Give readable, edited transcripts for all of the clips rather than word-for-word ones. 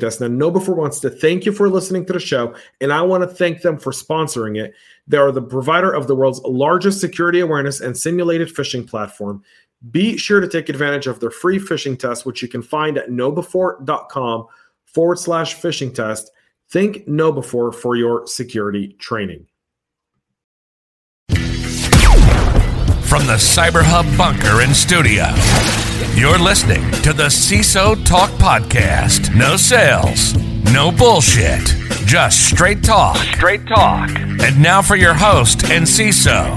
test. Now, KnowBe4 wants to thank you for listening to the show, and I want to thank them for sponsoring it. They are the provider of the world's largest security awareness and simulated phishing platform. Be sure to take advantage of their free phishing test, which you can find at knowbe4.com/phishing test. Thank KnowBe4 for your security training. From the CyberHub bunker and studio, you're listening to the CISO Talk Podcast. No sales, no bullshit, just straight talk. Straight talk. And now for your host and CISO,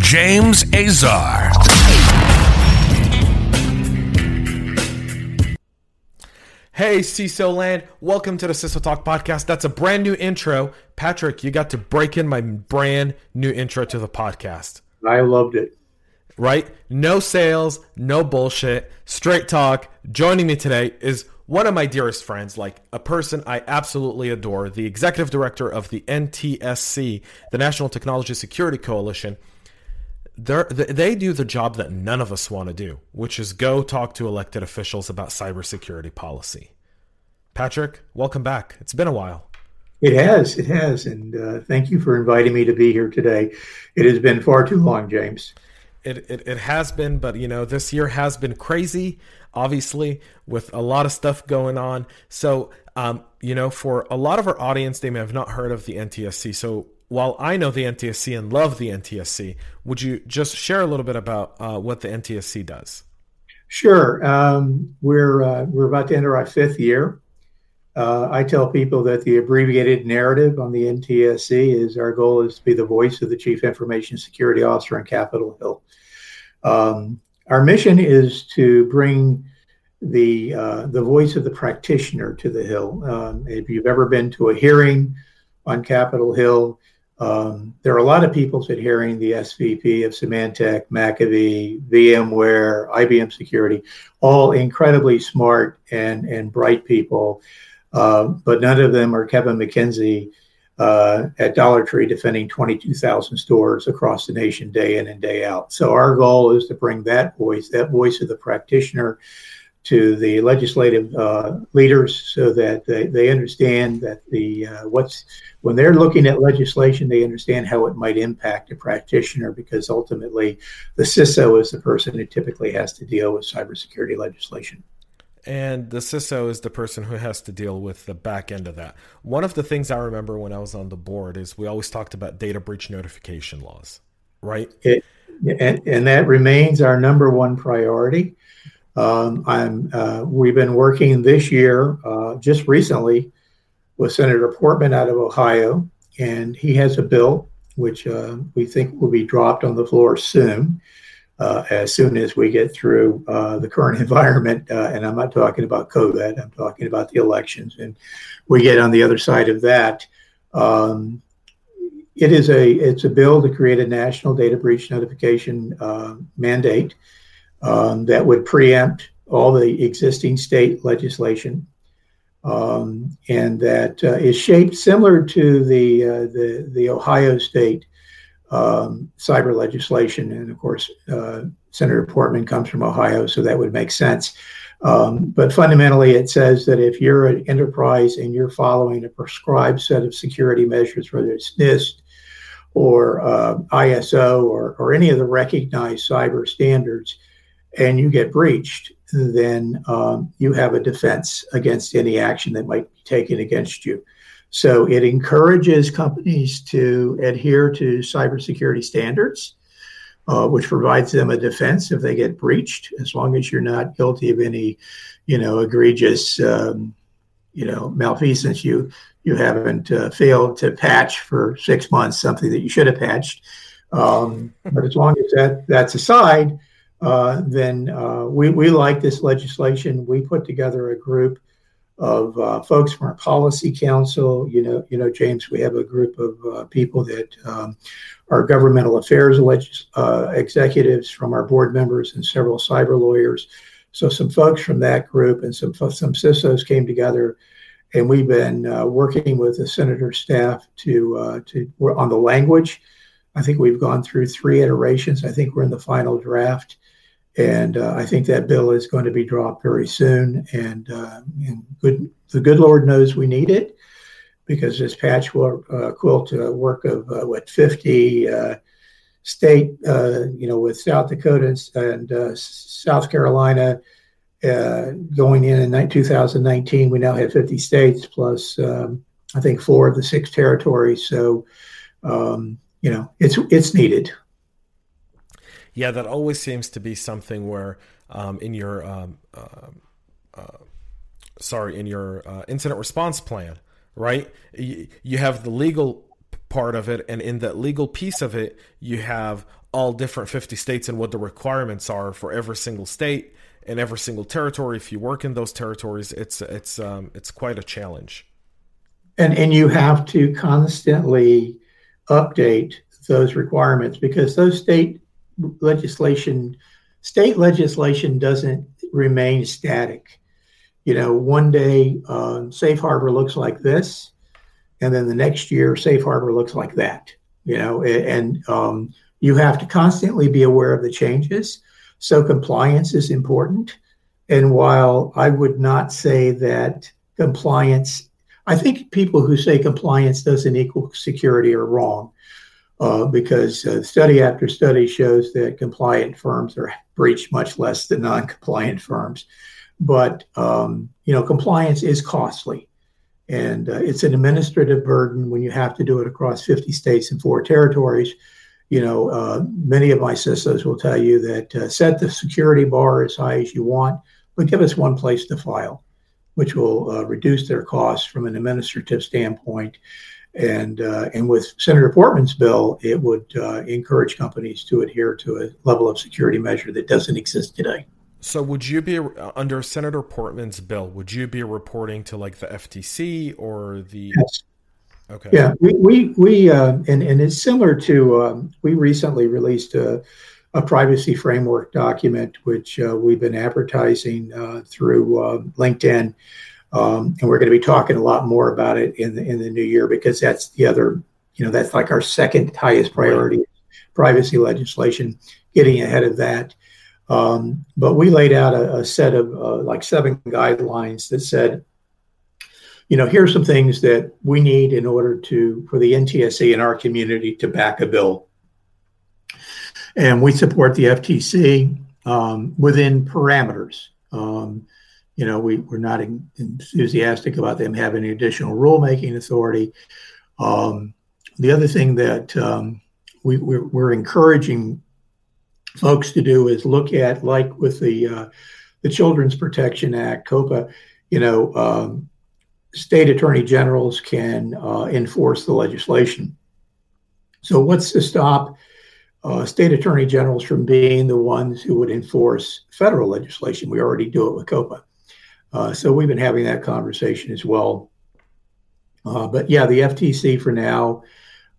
James Azar. Hey, CISO land, welcome to the CISO Talk Podcast. That's a brand new intro. Patrick, you got to break in my brand new intro to the podcast. I loved it. Right? No sales, no bullshit, straight talk. Joining me today is one of my dearest friends, like a person I absolutely adore, the executive director of the NTSC, the National Technology Security Coalition. They do the job that none of us want to do, which is go talk to elected officials about cybersecurity policy. Patrick, welcome back. It's been a while. It has. And thank you for inviting me to be here today. It has been far too long, James. It has been, but you know, this year has been crazy, obviously, with a lot of stuff going on. So, you know, for a lot of our audience, they may have not heard of the NTSC. So while I know the NTSC and love the NTSC, would you just share a little bit about what the NTSC does? Sure. We're about to enter our fifth year. I tell people that the abbreviated narrative on the NTSC is our goal is to be the voice of the Chief Information Security Officer on Capitol Hill. Our mission is to bring the voice of the practitioner to the Hill. If you've ever been to a hearing on Capitol Hill, there are a lot of people at hearing the SVP of Symantec, McAfee, VMware, IBM Security, all incredibly smart and bright people. But none of them are Kevin McKenzie at Dollar Tree defending 22,000 stores across the nation day in and day out. So our goal is to bring that voice of the practitioner to the legislative leaders so that they understand that when they're looking at legislation, they understand how it might impact a practitioner, because ultimately the CISO is the person who typically has to deal with cybersecurity legislation. And the CISO is the person who has to deal with the back end of that. One of the things I remember when I was on the board is we always talked about data breach notification laws, right? And that remains our number one priority. We've been working this year, just recently, with Senator Portman out of Ohio, and he has a bill which we think will be dropped on the floor soon. As soon as we get through the current environment, and I'm not talking about COVID, I'm talking about the elections, and we get on the other side of that. It's a bill to create a national data breach notification mandate that would preempt all the existing state legislation, and that is shaped similar to the Ohio State cyber legislation. And of course, Senator Portman comes from Ohio, so that would make sense. But fundamentally, it says that if you're an enterprise and you're following a prescribed set of security measures, whether it's NIST or ISO or any of the recognized cyber standards, and you get breached, then you have a defense against any action that might be taken against you. So it encourages companies to adhere to cybersecurity standards, which provides them a defense if they get breached, as long as you're not guilty of any, egregious, malfeasance. You haven't failed to patch for 6 months something that you should have patched. But as long as that's aside, then we like this legislation. We put together a group of folks from our policy council. James, we have a group of people that are governmental affairs executives, from our board members, and several cyber lawyers. So some folks from that group and some CISOs came together, and we've been working with the senator's staff to on the language. I think we've gone through 3 iterations. I think we're in the final draft, and I think that bill is going to be dropped very soon. And the good Lord knows we need it, because this patchwork quilt work of 50 state, with South Dakota and South Carolina going in 2019, we now have 50 states plus I think 4 of the 6 territories. So. It's needed. Yeah, that always seems to be something where in your incident response plan, right? You have the legal part of it, and in that legal piece of it, you have all different 50 states and what the requirements are for every single state and every single territory. If you work in those territories, it's quite a challenge. And you have to constantly update those requirements, because those state legislation doesn't remain static. One day Safe Harbor looks like this, and then the next year Safe Harbor looks like that. You have to constantly be aware of the changes. So compliance is important. And while I would not say that I think people who say compliance doesn't equal security are wrong, because study after study shows that compliant firms are breached much less than non-compliant firms. But, compliance is costly, and it's an administrative burden when you have to do it across 50 states and 4 territories. Many of my CISOs will tell you that set the security bar as high as you want, but give us one place to file, which will reduce their costs from an administrative standpoint. And with Senator Portman's bill, it would encourage companies to adhere to a level of security measure that doesn't exist today. So would you be, under Senator Portman's bill, would you be reporting to like the FTC or the... Yes. Okay. Yeah, we it's similar to, we recently released a privacy framework document, which we've been advertising through LinkedIn. And we're going to be talking a lot more about it in the new year, because that's the other, that's like our second highest priority, privacy legislation, getting ahead of that. But we laid out a set of 7 guidelines that said, here's some things that we need in order for the NTSC in our community to back a bill. And we support the FTC within parameters. We're not enthusiastic about them having any additional rulemaking authority. The other thing that we're encouraging folks to do is look at, like with the Children's Protection Act, COPA, state attorney generals can enforce the legislation. So what's to stop state attorney generals from being the ones who would enforce federal legislation? We already do it with COPA. So we've been having that conversation as well. But yeah, the FTC for now,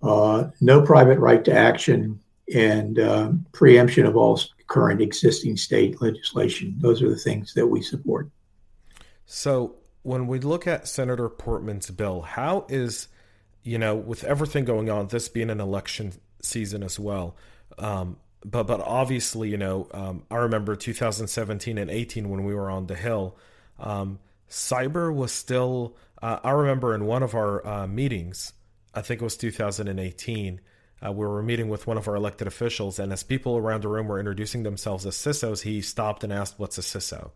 no private right to action, and preemption of all current existing state legislation. Those are the things that we support. So when we look at Senator Portman's bill, how is, with everything going on, this being an election season as well, but obviously, I remember 2017 and 2018 when we were on the Hill, cyber was still, I remember in one of our meetings, I think it was 2018, we were meeting with one of our elected officials, and as people around the room were introducing themselves as CISOs, he stopped and asked, "What's a CISO?"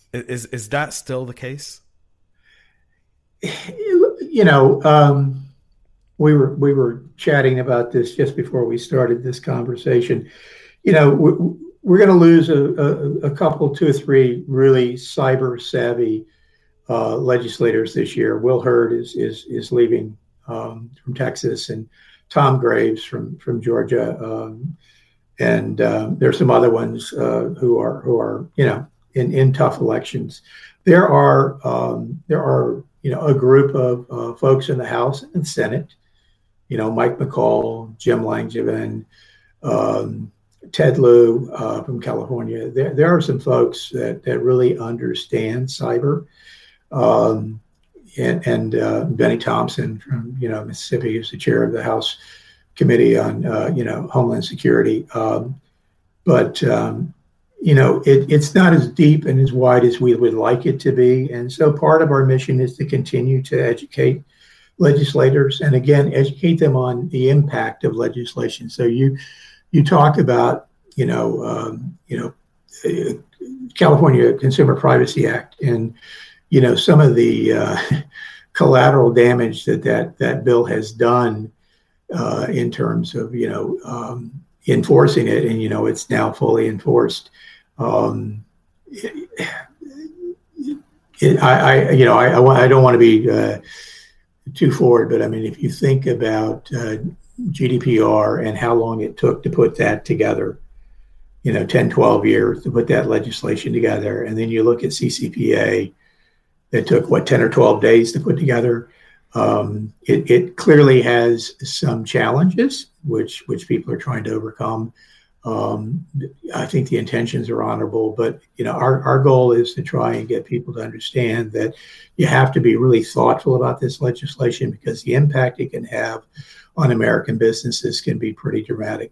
Is that still the case? you know, we were chatting about this just before we started this conversation. You know, we're going to lose a couple, two or three really cyber savvy legislators this year. Will Hurd is leaving from Texas, and Tom Graves from Georgia, and there's some other ones who are you know in tough elections. There are you know a group of folks in the House and Senate, you know, Mike McCall, Jim Langevin, Ted Lieu from California. There are some folks that really understand cyber. And Benny Thompson from, you know, Mississippi, who's the chair of the House Committee on, you know, Homeland Security. But you know, it's not as deep and as wide as we would like it to be. And so part of our mission is to continue to educate legislators and, again, educate them on the impact of legislation. So you talk about, California Consumer Privacy Act and, you know, some of the collateral damage that bill has done in terms of, you know, enforcing it. And, you know, it's now fully enforced. I don't want to be too forward, but I mean, if you think about GDPR and how long it took to put that together, you know, 10, 12 years to put that legislation together. And then you look at CCPA, that took, 10 or 12 days to put together. It clearly has some challenges, which people are trying to overcome. I think the intentions are honorable, but, you know, our goal is to try and get people to understand that you have to be really thoughtful about this legislation because the impact it can have on American businesses can be pretty dramatic.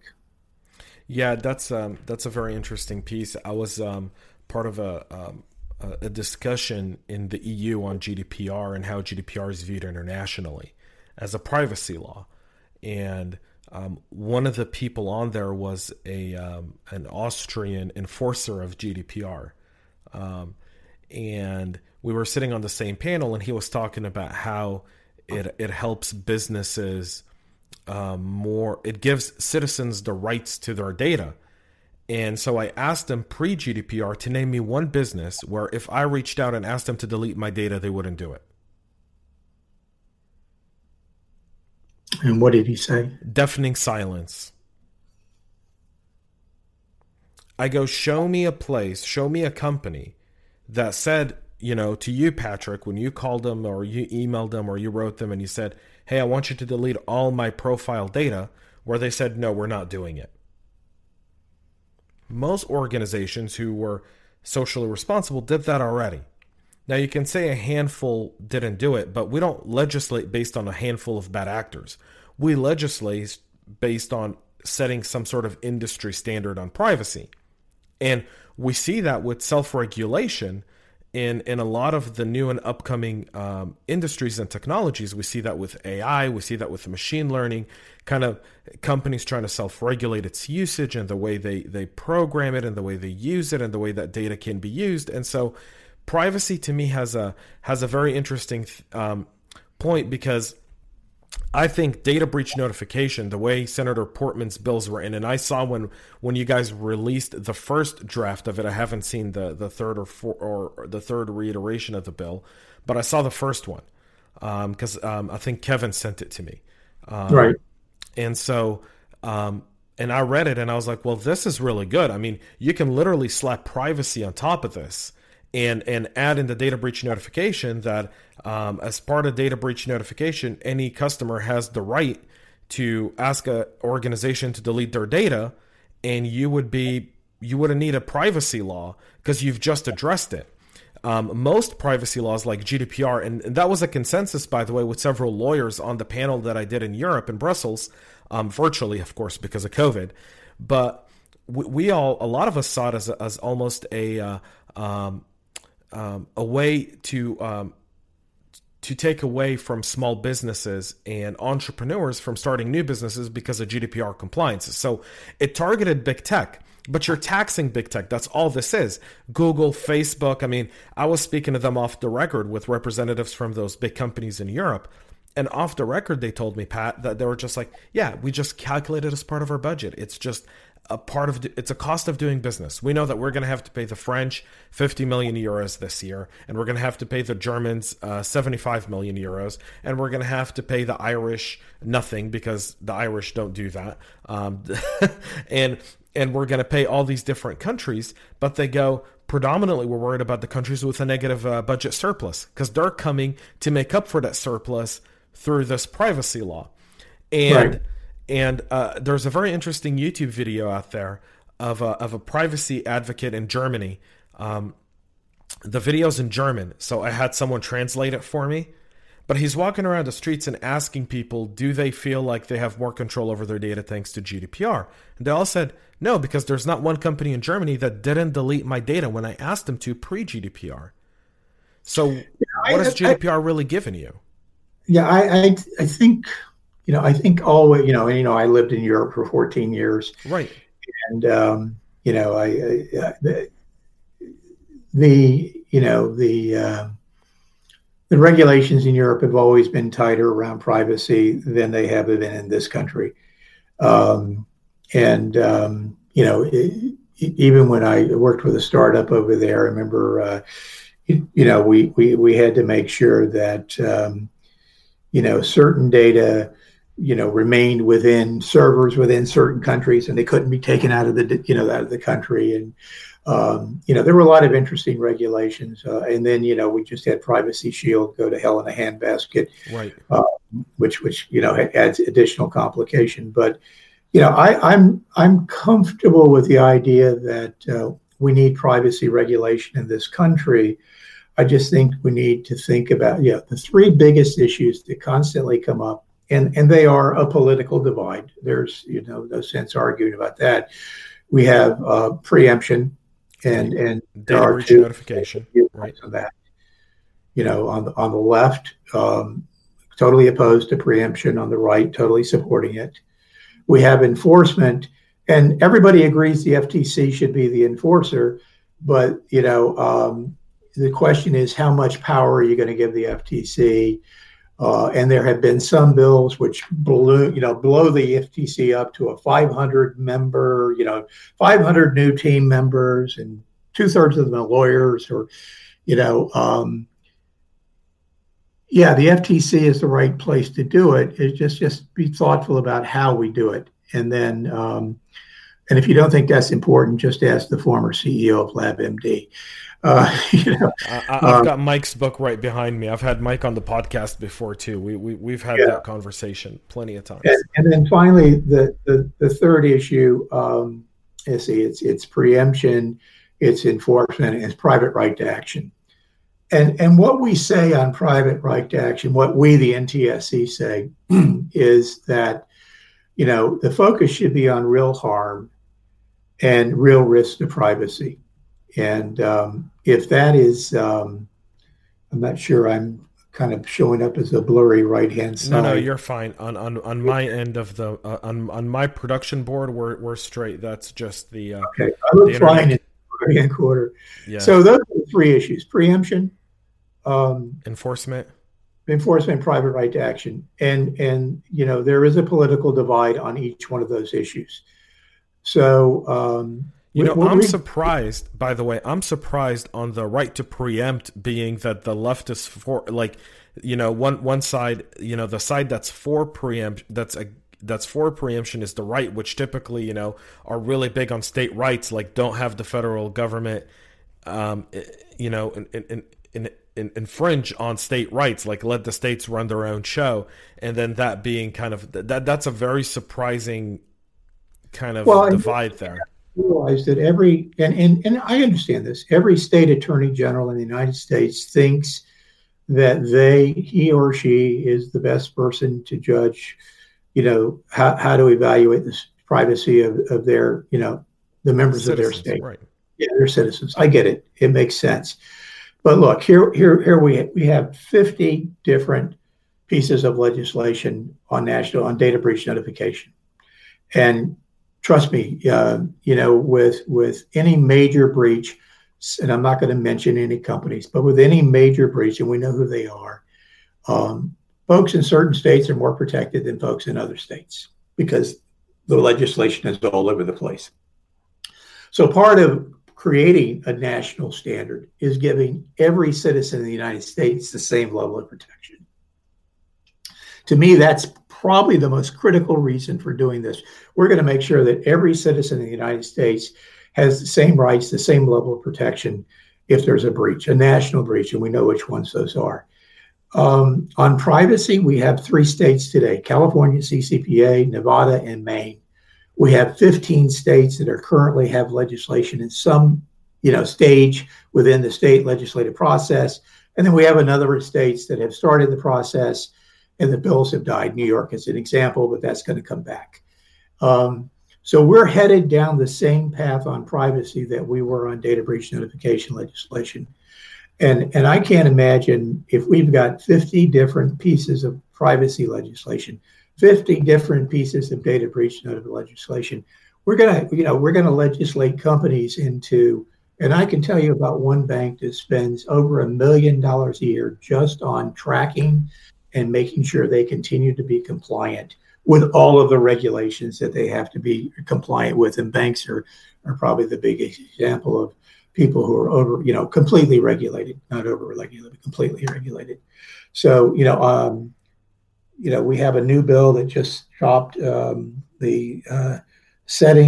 Yeah, that's a very interesting piece. I was part of a discussion in the EU on GDPR and how GDPR is viewed internationally as a privacy law. And one of the people on there was an Austrian enforcer of GDPR. And we were sitting on the same panel and he was talking about how it helps businesses it gives citizens the rights to their data. And so I asked them pre-GDPR to name me one business where if I reached out and asked them to delete my data, they wouldn't do it. And what did he say? Deafening silence. I go, show me a company that said, you know, to you, Patrick, when you called them or you emailed them or you wrote them and you said, hey, I want you to delete all my profile data, where they said, no, we're not doing it. Most organizations who were socially responsible did that already. Now, you can say a handful didn't do it, but we don't legislate based on a handful of bad actors. We legislate based on setting some sort of industry standard on privacy. And we see that with self-regulation in a lot of the new and upcoming industries and technologies. We see that with AI, we see that with machine learning, kind of companies trying to self-regulate its usage and the way they program it and the way they use it and the way that data can be used. And so privacy to me has a very interesting point, because I think data breach notification, the way Senator Portman's bills were in, and I saw when you guys released the first draft of it, I haven't seen the third or the third reiteration of the bill, but I saw the first one because I think Kevin sent it to me. Right. And so, and I read it and I was like, well, this is really good. I mean, you can literally slap privacy on top of this. And add in the data breach notification that as part of data breach notification, any customer has the right to ask an organization to delete their data, and you wouldn't need a privacy law because you've just addressed it. Most privacy laws like GDPR, and that was a consensus, by the way, with several lawyers on the panel that I did in Europe, in Brussels, virtually, of course, because of COVID. But we all, a lot of us saw it as almost a way to take away from small businesses and entrepreneurs from starting new businesses because of GDPR compliance. So it targeted big tech, But you're taxing big tech. That's all this is. Google, Facebook. I mean, I was speaking to them off the record with representatives from those big companies in Europe. And off the record, they told me, Pat, that they were just like, yeah, we just calculate it as part of our budget. It's just a part of, it's a cost of doing business. We know that we're going to have to pay the French 50 million euros this year. And we're going to have to pay the Germans 75 million euros. And we're going to have to pay the Irish nothing because the Irish don't do that. And we're going to pay all these different countries, but they go, predominantly we're worried about the countries with a negative budget surplus because they're coming to make up for that surplus through this privacy law. And right. And there's a very interesting YouTube video out there of a privacy advocate in Germany. The video's in German, so I had someone translate it for me. But he's walking around the streets and asking people, do they feel like they have more control over their data thanks to GDPR? And they all said, no, because there's not one company in Germany that didn't delete my data when I asked them to pre-GDPR. So what has GDPR really given you? Yeah, I think, you know, I think always, you know, I lived in Europe for 14 years. Right. And, you know, the regulations in Europe have always been tighter around privacy than they have been in this country. You know, even when I worked with a startup over there, I remember, you know, we had to make sure that, you know, certain data, you know, remained within servers within certain countries, and they couldn't be taken out of the, you know, out of the country. And, you know, there were a lot of interesting regulations. And then, you know, we just had Privacy Shield go to hell in a handbasket, right. Which, you know, adds additional complication. But, you know, I'm comfortable with the idea that we need privacy regulation in this country. I just think we need to think about, yeah, the three biggest issues that constantly come up, and they are a political divide. There's, you know, no sense arguing about that. We have preemption. And there are two notification right on that, you know, on the left, totally opposed to preemption, on the right, totally supporting it. We have enforcement, and everybody agrees the FTC should be the enforcer, but you know, the question is how much power are you going to give the FTC? And there have been some bills which blow the FTC up to a 500 member, you know, 500 new team members, and 2/3 of them are lawyers, or, you know, yeah, the FTC is the right place to do it. It's just be thoughtful about how we do it. And then, and if you don't think that's important, just ask the former CEO of LabMD. You know, I've got Mike's book right behind me. I've had Mike on the podcast before too. We've had that conversation plenty of times. And then finally, the third issue, it's preemption, it's enforcement, and it's private right to action. And what we say on private right to action, what we the NTSC say, is that, you know, the focus should be on real harm and real risk to privacy. And if that is, I'm not sure I'm kind of showing up as a blurry right-hand side. No, you're fine. On my end of the, on my production board, we're straight. That's just the. Okay, I look fine in the right-hand quarter. Yeah. So those are the three issues: preemption, enforcement, private right to action. And you know, there is a political divide on each one of those issues. So. You know, I'm surprised, by the way, I'm surprised on the right to preempt being that the left is for, like, you know, one side, you know, the side that's for preempt, that's for preemption is the right, which typically, you know, are really big on state rights, like don't have the federal government, you know, infringe on state rights, like let the states run their own show. And then that being kind of, that's a very surprising kind of divide there. Realize that every and I understand this, every state attorney general in the United States thinks that he or she is the best person to judge, you know, how to evaluate the privacy of their, you know, the members citizens, of their state. Right. Yeah, their citizens. I get it. It makes sense. But look, here we have 50 different pieces of legislation on data breach notification. And trust me, with any major breach, and I'm not going to mention any companies, but with any major breach, and we know who they are, folks in certain states are more protected than folks in other states because the legislation is all over the place. So part of creating a national standard is giving every citizen in the United States the same level of protection. To me, that's probably the most critical reason for doing this. We're going to make sure that every citizen in the United States has the same rights, the same level of protection if there's a breach, a national breach, and we know which ones those are. On privacy, we have three states today, California, CCPA, Nevada, and Maine. We have 15 states that are currently have legislation in some, stage within the state legislative process. And then we have another states that have started the process and the bills have died. New York is an example, but that's going to come back. So we're headed down the same path on privacy that we were on data breach notification legislation. And I can't imagine if we've got 50 different pieces of privacy legislation, 50 different pieces of data breach notification legislation. We're gonna legislate companies into, and I can tell you about one bank that spends over $1 million a year just on tracking and making sure they continue to be compliant with all of the regulations that they have to be compliant with. And banks are probably the biggest example of people who are completely regulated, not over-regulated, but completely regulated. So, we have a new bill that just dropped setting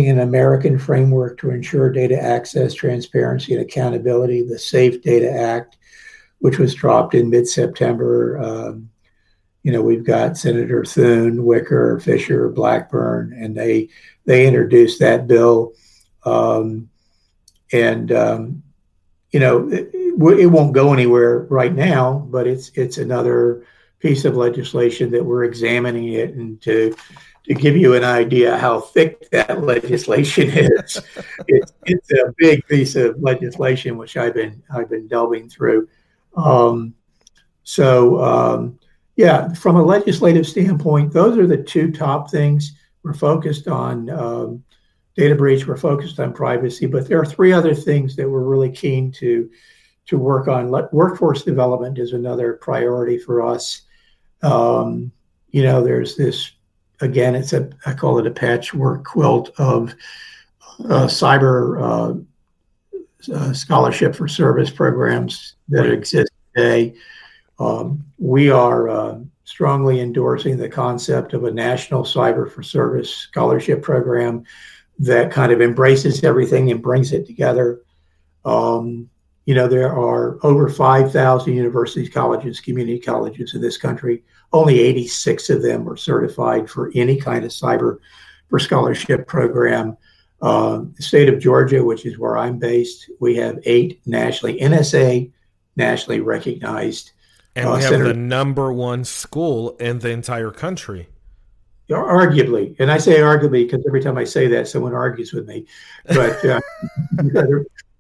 an American framework to ensure data access, transparency, and accountability, the Safe Data Act, which was dropped in mid-September. We've got Senator Thune, Wicker, Fisher, Blackburn, and they introduced that bill. It won't go anywhere right now, but it's another piece of legislation that we're examining it. And to give you an idea how thick that legislation is, it's a big piece of legislation, which I've been delving through. From a legislative standpoint, those are the two top things. We're focused on data breach, we're focused on privacy, but there are three other things that we're really keen to work on. Workforce development is another priority for us. There's this, again, I call it a patchwork quilt of cyber scholarship for service programs that exist today. We are strongly endorsing the concept of a national cyber for service scholarship program that kind of embraces everything and brings it together. There are over 5,000 universities, colleges, community colleges in this country. Only 86 of them are certified for any kind of cyber for scholarship program. The state of Georgia, which is where I'm based, we have 8 nationally recognized. And we have the number one school in the entire country. Arguably. And I say arguably because every time I say that, someone argues with me. But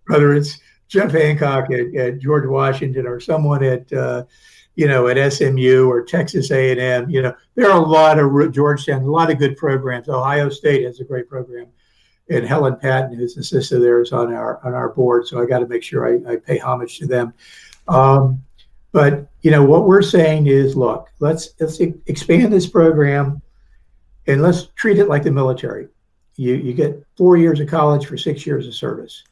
whether it's Jeff Hancock at George Washington or someone at SMU or Texas A&M, there are a lot of Georgetown, a lot of good programs. Ohio State has a great program. And Helen Patton, who's the sister there, is on our board. So I got to make sure I pay homage to them. But, what we're saying is, look, let's expand this program and let's treat it like the military. You get 4 years of college for 6 years of service.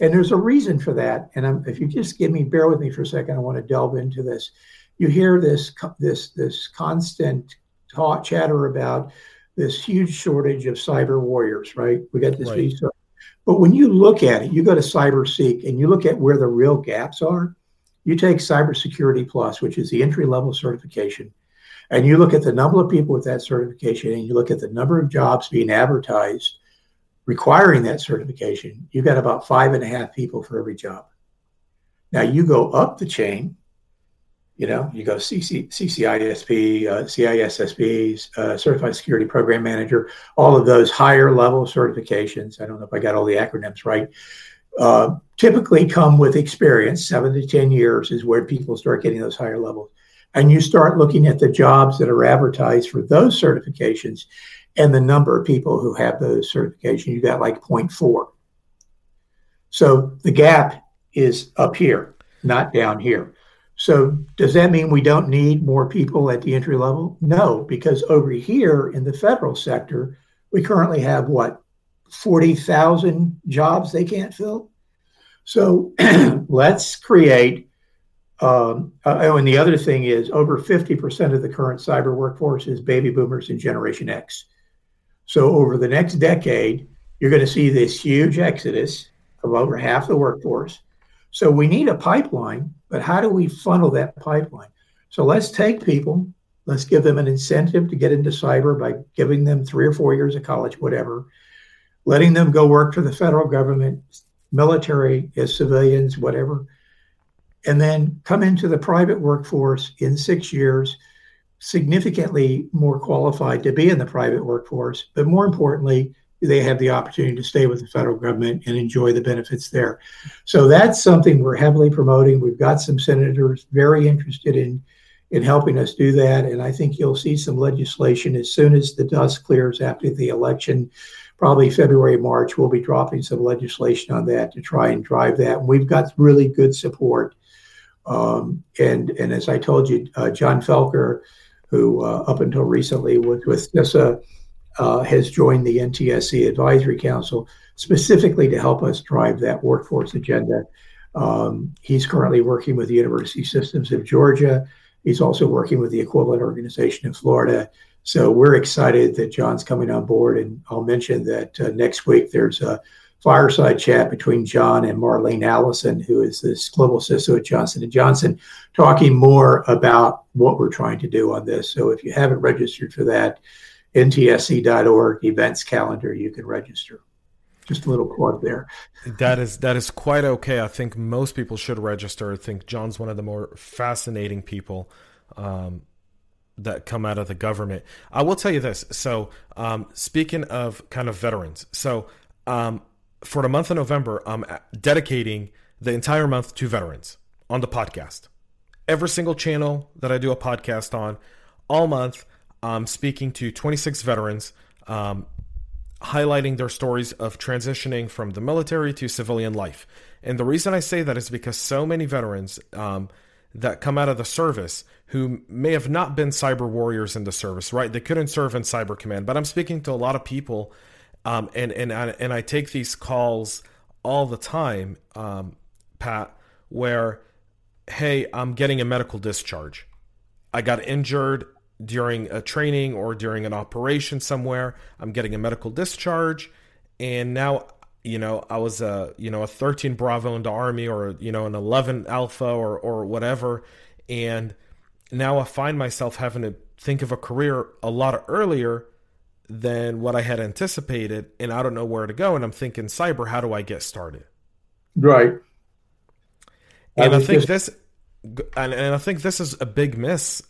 And there's a reason for that. And if you just bear with me for a second, I want to delve into this. You hear this constant chatter about this huge shortage of cyber warriors, right? We got this. Right. But when you look at it, you go to CyberSeek and you look at where the real gaps are. You take Cybersecurity Plus, which is the entry-level certification, and you look at the number of people with that certification, and you look at the number of jobs being advertised requiring that certification, you've got about 5.5 people for every job. Now, you go up the chain, you go CCISP, CISSP, Certified Security Program Manager, all of those higher-level certifications. I don't know if I got all the acronyms right. Typically come with experience. 7 to 10 years is where people start getting those higher levels. And you start looking at the jobs that are advertised for those certifications, and the number of people who have those certifications. You got like 0.4. So the gap is up here, not down here. So does that mean we don't need more people at the entry level? No, because over here in the federal sector, we currently have, 40,000 jobs they can't fill? So let's create, and the other thing is over 50% of the current cyber workforce is baby boomers and Generation X. So over the next decade, you're going to see this huge exodus of over half the workforce. So we need a pipeline, but how do we funnel that pipeline? So let's take people, let's give them an incentive to get into cyber by giving them 3 or 4 years of college, whatever, letting them go work for the federal government, military, as civilians, whatever, and then come into the private workforce in 6 years, significantly more qualified to be in the private workforce, but more importantly, they have the opportunity to stay with the federal government and enjoy the benefits there. So that's something we're heavily promoting. We've got some senators very interested in helping us do that. And I think you'll see some legislation as soon as the dust clears after the election, probably February, March, we'll be dropping some legislation on that to try and drive that. And we've got really good support. And as I told you, John Felker, who up until recently was with CISA, has joined the NTSC Advisory Council specifically to help us drive that workforce agenda. He's currently working with the University Systems of Georgia. He's also working with the equivalent organization in Florida. So we're excited that John's coming on board. And I'll mention that next week there's a fireside chat between John and Marlene Allison, who is this global CISO at Johnson & Johnson, talking more about what we're trying to do on this. So if you haven't registered for that, ntsc.org events calendar, you can register. Just a little plug there. That is quite okay. I think most people should register. I think John's one of the more fascinating people that come out of the government. I will tell you this. So speaking of kind of veterans, so for the month of November, I'm dedicating the entire month to veterans on the podcast. Every single channel that I do a podcast on all month, I'm speaking to 26 veterans, highlighting their stories of transitioning from the military to civilian life. And the reason I say that is because so many veterans that come out of the service who may have not been cyber warriors in the service, right? They couldn't serve in cyber command, but I'm speaking to a lot of people, and I take these calls all the time, Pat, where, hey, I'm getting a medical discharge. I got injured during a training or during an operation somewhere. I'm getting a medical discharge. And now, I was a 13 Bravo in the Army, or, an 11 Alpha or whatever. And now I find myself having to think of a career a lot earlier than what I had anticipated. And I don't know where to go. And I'm thinking cyber, how do I get started? Right. And I think this is a big miss.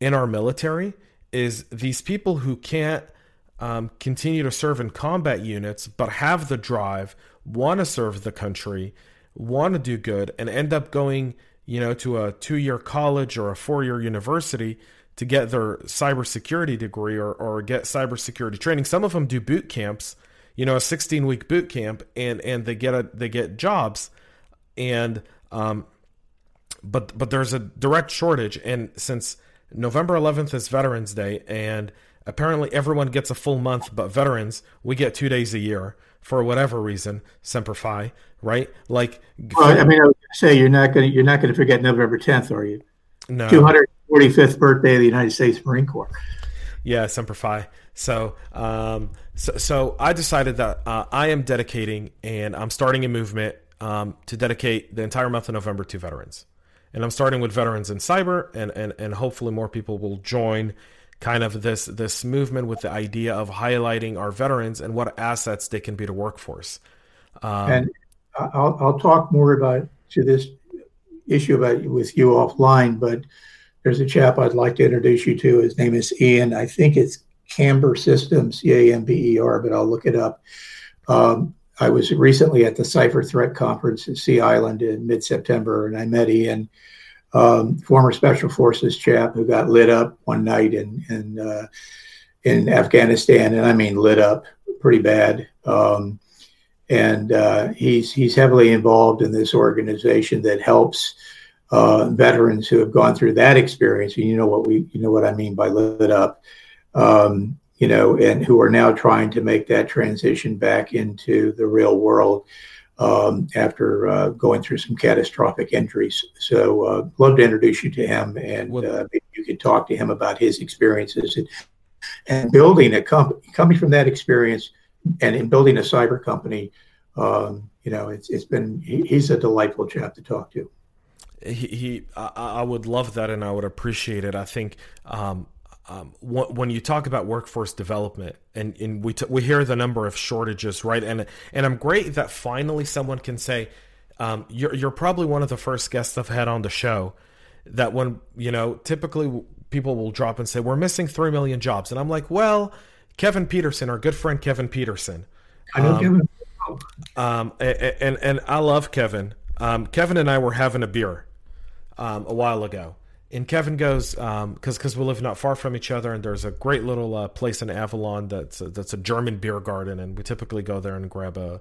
In our military is these people who can't continue to serve in combat units, but have the drive, want to serve the country, want to do good, and end up going, to a 2-year college or a 4-year university to get their cybersecurity degree or get cybersecurity training. Some of them do boot camps, a 16-week boot camp, and they get jobs, and but there's a direct shortage, and since November 11th is Veterans Day, and apparently everyone gets a full month, but veterans, we get 2 days a year for whatever reason. Semper Fi, right? Like, I was gonna say you're not gonna forget November 10th, are you? No. 245th birthday of the United States Marine Corps. Yeah, Semper Fi. So, so I decided that I am dedicating, and I'm starting a movement to dedicate the entire month of November to veterans. And I'm starting with veterans in cyber, and hopefully more people will join kind of this movement with the idea of highlighting our veterans and what assets they can be to workforce. And I'll talk more about to this issue about with you offline, but there's a chap I'd like to introduce you to. His name is Ian. I think it's Camber Systems, C-A-M-B-E-R, but I'll look it up. I was recently at the Cypher Threat Conference at Sea Island in mid-September, and I met Ian, former Special Forces chap who got lit up one night and in Afghanistan, and I mean lit up pretty bad. He's heavily involved in this organization that helps veterans who have gone through that experience. And you know what I mean by lit up, and who are now trying to make that transition back into the real world after going through some catastrophic injuries. So love to introduce you to him, and maybe you could talk to him about his experiences and building a company, coming from that experience, and in building a cyber company. It's been, he's a delightful chap to talk to. I would love that, and I would appreciate it. I think when you talk about workforce development, and we hear the number of shortages, right? And I'm great that finally someone can say, you're probably one of the first guests I've had on the show that when, typically people will drop and say, we're missing 3 million jobs. And I'm like, well, Kevin Peterson, our good friend, Kevin Peterson. I know Kevin. And I love Kevin. Kevin and I were having a beer a while ago, and Kevin goes, because we live not far from each other, and there's a great little place in Avalon that's a German beer garden, and we typically go there and grab a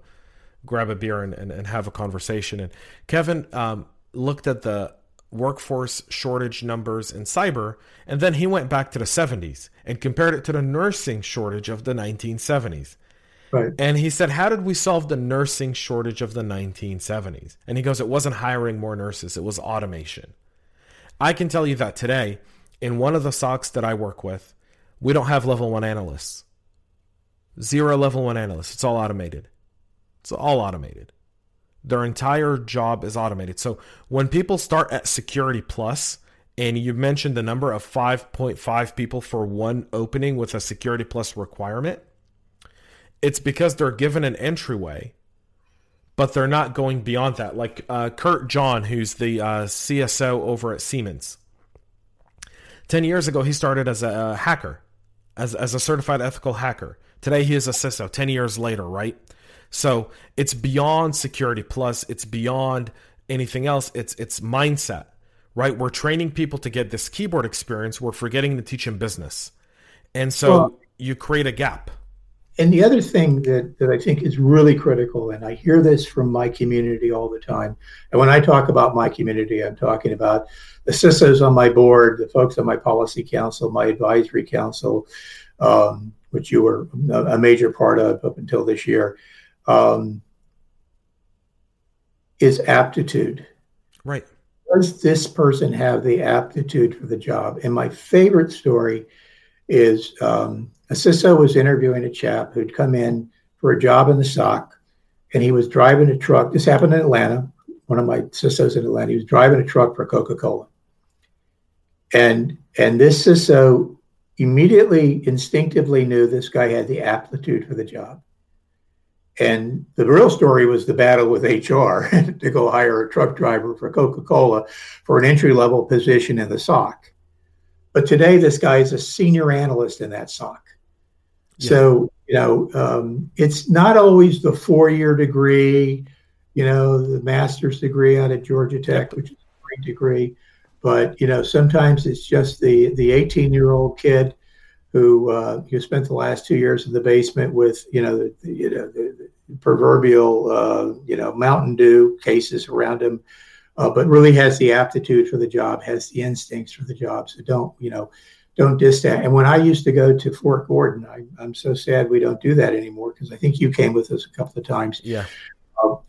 beer and have a conversation. And Kevin looked at the workforce shortage numbers in cyber, and then he went back to the 70s and compared it to the nursing shortage of the 1970s. Right. And he said, how did we solve the nursing shortage of the 1970s? And he goes, it wasn't hiring more nurses. It was automation. I can tell you that today, in one of the SOCs that I work with, we don't have level 1 analysts. 0 level 1 analysts. It's all automated. Their entire job is automated. So when people start at Security Plus, and you mentioned the number of 5.5 people for one opening with a Security Plus requirement, it's because they're given an entryway, but they're not going beyond that. Like Kurt John, who's the CSO over at Siemens. 10 years ago, he started as a hacker, as a certified ethical hacker. Today, he is a CISO, 10 years later, right? So it's beyond Security Plus. It's beyond anything else. It's mindset, right? We're training people to get this keyboard experience. We're forgetting to teach them business. And so you create a gap. And the other thing that I think is really critical, and I hear this from my community all the time, and when I talk about my community, I'm talking about the CISOs on my board, the folks on my policy council, my advisory council, which you were a major part of up until this year, is aptitude. Right. Does this person have the aptitude for the job? And my favorite story is... a CISO was interviewing a chap who'd come in for a job in the SOC, and he was driving a truck. This happened in Atlanta. One of my CISOs in Atlanta, he was driving a truck for Coca-Cola. And this CISO immediately, instinctively knew this guy had the aptitude for the job. And the real story was the battle with HR to go hire a truck driver for Coca-Cola for an entry-level position in the SOC. But today, this guy is a senior analyst in that SOC. So, it's not always the 4-year degree, the master's degree out at Georgia Tech, which is a great degree. But, sometimes it's just the 18-year-old kid who spent the last 2 years in the basement with, the proverbial, Mountain Dew cases around him. But really has the aptitude for the job, has the instincts for the job. So don't discount. And when I used to go to Fort Gordon, I'm so sad we don't do that anymore, because I think you came with us a couple of times. Yeah,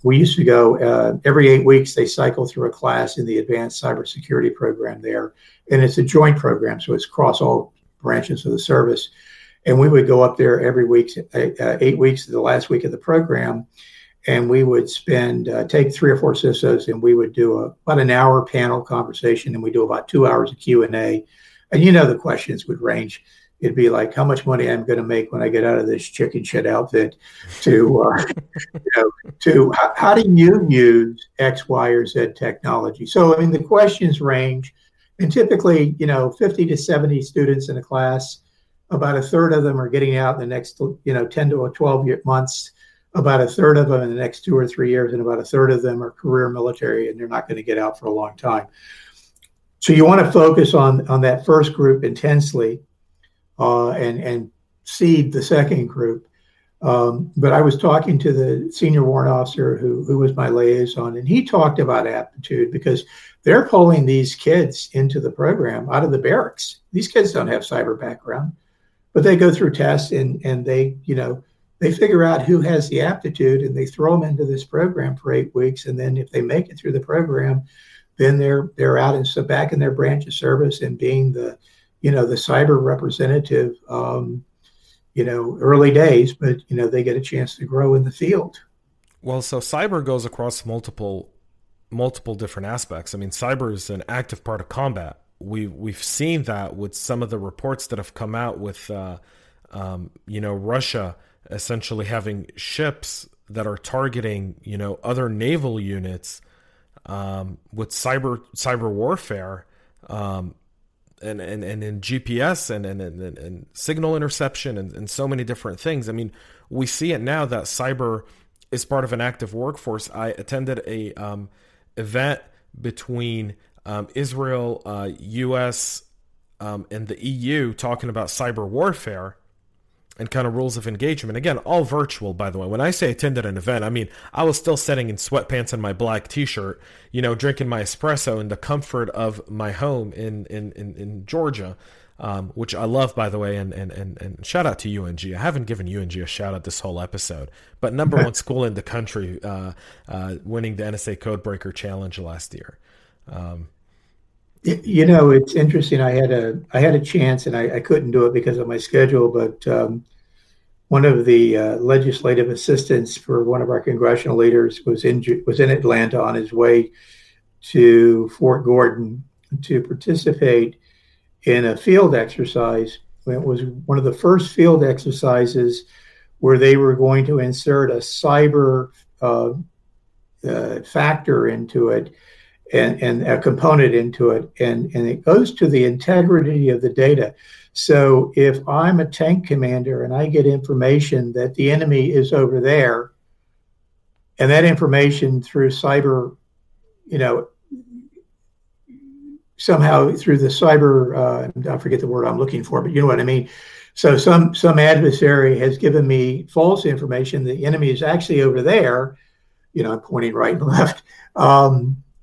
we used to go every 8 weeks. They cycle through a class in the advanced cybersecurity program there, and it's a joint program, so it's across all branches of the service. And we would go up there every week, 8 weeks to the last week of the program. And we would take 3 or 4 CISOs, and we would do about an hour panel conversation, and we do about 2 hours of Q&A. And the questions would range. It'd be like, how much money I'm going to make when I get out of this chicken shit outfit, to, to how do you use X, Y, or Z technology? So, the questions range. And typically, 50 to 70 students in a class, about a third of them are getting out in the next, 10 to 12 months. About a third of them in the next 2 or 3 years, and about a third of them are career military, and they're not going to get out for a long time. So you want to focus on that first group intensely, and seed the second group. But I was talking to the senior warrant officer who was my liaison, and he talked about aptitude because they're pulling these kids into the program out of the barracks. These kids don't have cyber background, but they go through tests and they, you know, they figure out who has the aptitude and they throw them into this program for 8 weeks. And then if they make it through the program, then they're out and so back in their branch of service and being the, you know, the cyber representative, you know, early days, but, you know, they get a chance to grow in the field. Well, so cyber goes across multiple different aspects. I mean, cyber is an active part of combat. We've seen that with some of the reports that have come out with, you know, Russia essentially having ships that are targeting, you know, other naval units with cyber warfare, and in GPS and signal interception and so many different things. I mean, we see it now that cyber is part of an active workforce. I attended a event between Israel, US, and the EU talking about cyber warfare and kind of rules of engagement. Again, all virtual, by the way. When I say attended an event, I mean, I was still sitting in sweatpants and my black t-shirt, you know, drinking my espresso in the comfort of my home in Georgia, which I love, by the way. And shout out to UNG. I haven't given UNG a shout out this whole episode, but number one school in the country, winning the NSA Codebreaker Challenge last year. You know, it's interesting. I had a chance, and I couldn't do it because of my schedule. But one of the legislative assistants for one of our congressional leaders was in Atlanta on his way to Fort Gordon to participate in a field exercise. It was one of the first field exercises where they were going to insert a cyber factor into it. And a component into it, and it goes to the integrity of the data. So if I'm a tank commander and I get information that the enemy is over there, and that information through cyber, you know, somehow through the cyber, I forget the word I'm looking for, but you know what I mean. So some adversary has given me false information. The enemy is actually over there. You know, I'm pointing right and left.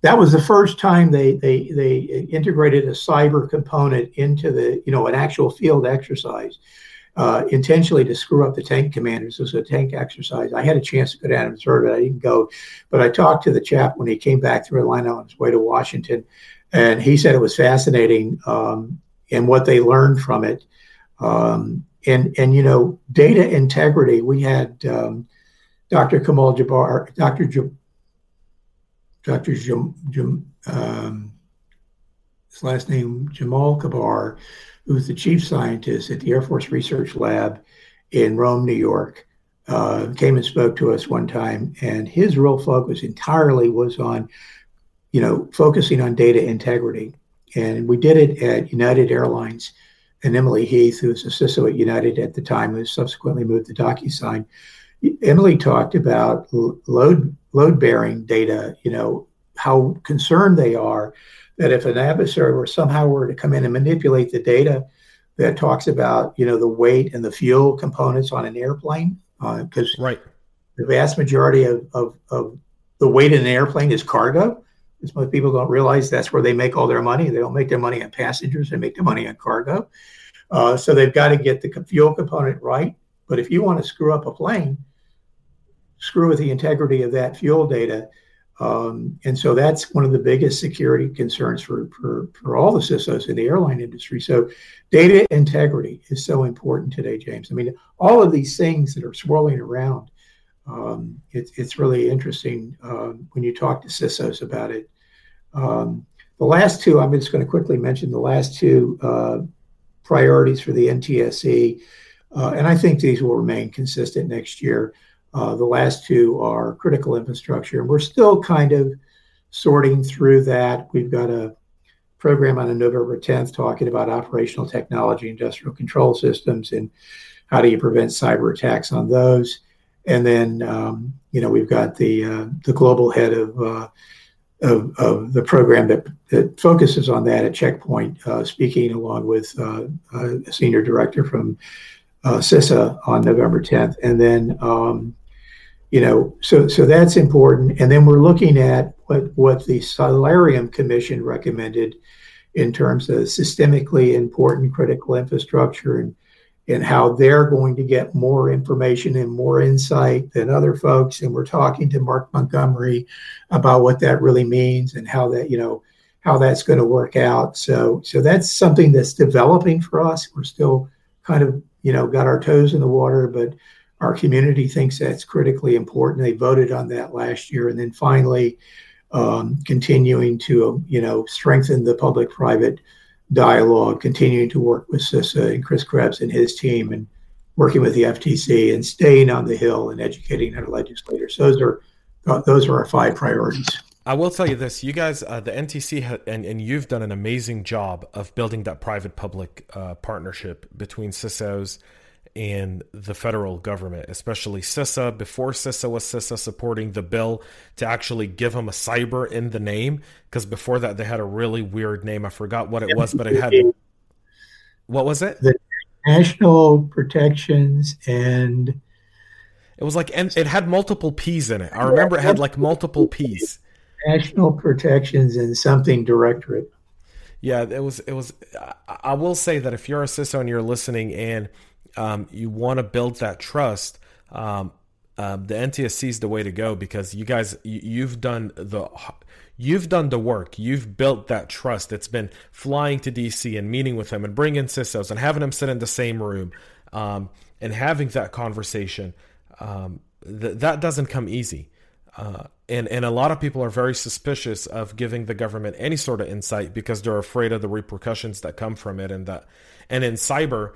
That was the first time they integrated a cyber component into the, you know, an actual field exercise, intentionally to screw up the tank commanders. It was a tank exercise. I had a chance to go down and observe it. I didn't go, but I talked to the chap when he came back through Atlanta on his way to Washington, and he said it was fascinating and what they learned from it. And you know, data integrity. We had Dr. Kamal Jabbar, Dr. Jim, his last name, Jamal Kabar, who's the chief scientist at the Air Force Research Lab in Rome, New York, came and spoke to us one time. And his real focus entirely was on, you know, focusing on data integrity. And we did it at United Airlines. And Emily Heath, who was a CISO at United at the time, who subsequently moved to DocuSign, Emily talked about load-bearing data, you know, how concerned they are that if an adversary were to come in and manipulate the data that talks about, you know, the weight and the fuel components on an airplane, because the vast majority of the weight in an airplane is cargo. As most people don't realize, that's where they make all their money. They don't make their money on passengers. They make their money on cargo. So they've got to get the fuel component right. But if you want to screw up a plane, screw with the integrity of that fuel data. And so that's one of the biggest security concerns for all the CISOs in the airline industry. So data integrity is so important today, James. I mean, all of these things that are swirling around, it's really interesting when you talk to CISOs about it. The last two, I'm just going to quickly mention the last two priorities for the NTSC. And I think these will remain consistent next year. The last two are critical infrastructure, and we're still kind of sorting through that. We've got a program on November 10th talking about operational technology, industrial control systems, and how do you prevent cyber attacks on those. And then, you know, we've got the global head of the program that focuses on that at Checkpoint, speaking along with a senior director from CISA on November 10th. And then, so that's important. And then we're looking at what the Solarium Commission recommended in terms of systemically important critical infrastructure and how they're going to get more information and more insight than other folks. And we're talking to Mark Montgomery about what that really means and how that, how that's going to work out. So that's something that's developing for us. We're still kind of, got our toes in the water, but our community thinks that's critically important. They voted on that last year. And then finally, continuing to, strengthen the public-private dialogue, continuing to work with CISA and Chris Krebs and his team and working with the FTC and staying on the Hill and educating our legislators. Those are our five priorities. I will tell you this, you guys, the NTC and you've done an amazing job of building that private-public partnership between CISOs and the federal government, especially CISA. Before CISA was CISA, supporting the bill to actually give them a cyber in the name, because before that they had a really weird name. I forgot what it was, but it had... What was it? The National Protections and... It was like, and it had multiple P's in it. I remember it had like multiple P's. National Protections and something directorate. Yeah, it was. I will say that if you're a CISO and you're listening and you want to build that trust, the NTSC is the way to go, because you guys, you've done the work. You've built that trust. It's been flying to DC and meeting with them and bringing CISOs and having them sit in the same room, and having that conversation. That doesn't come easy. And a lot of people are very suspicious of giving the government any sort of insight because they're afraid of the repercussions that come from it. And in cyber,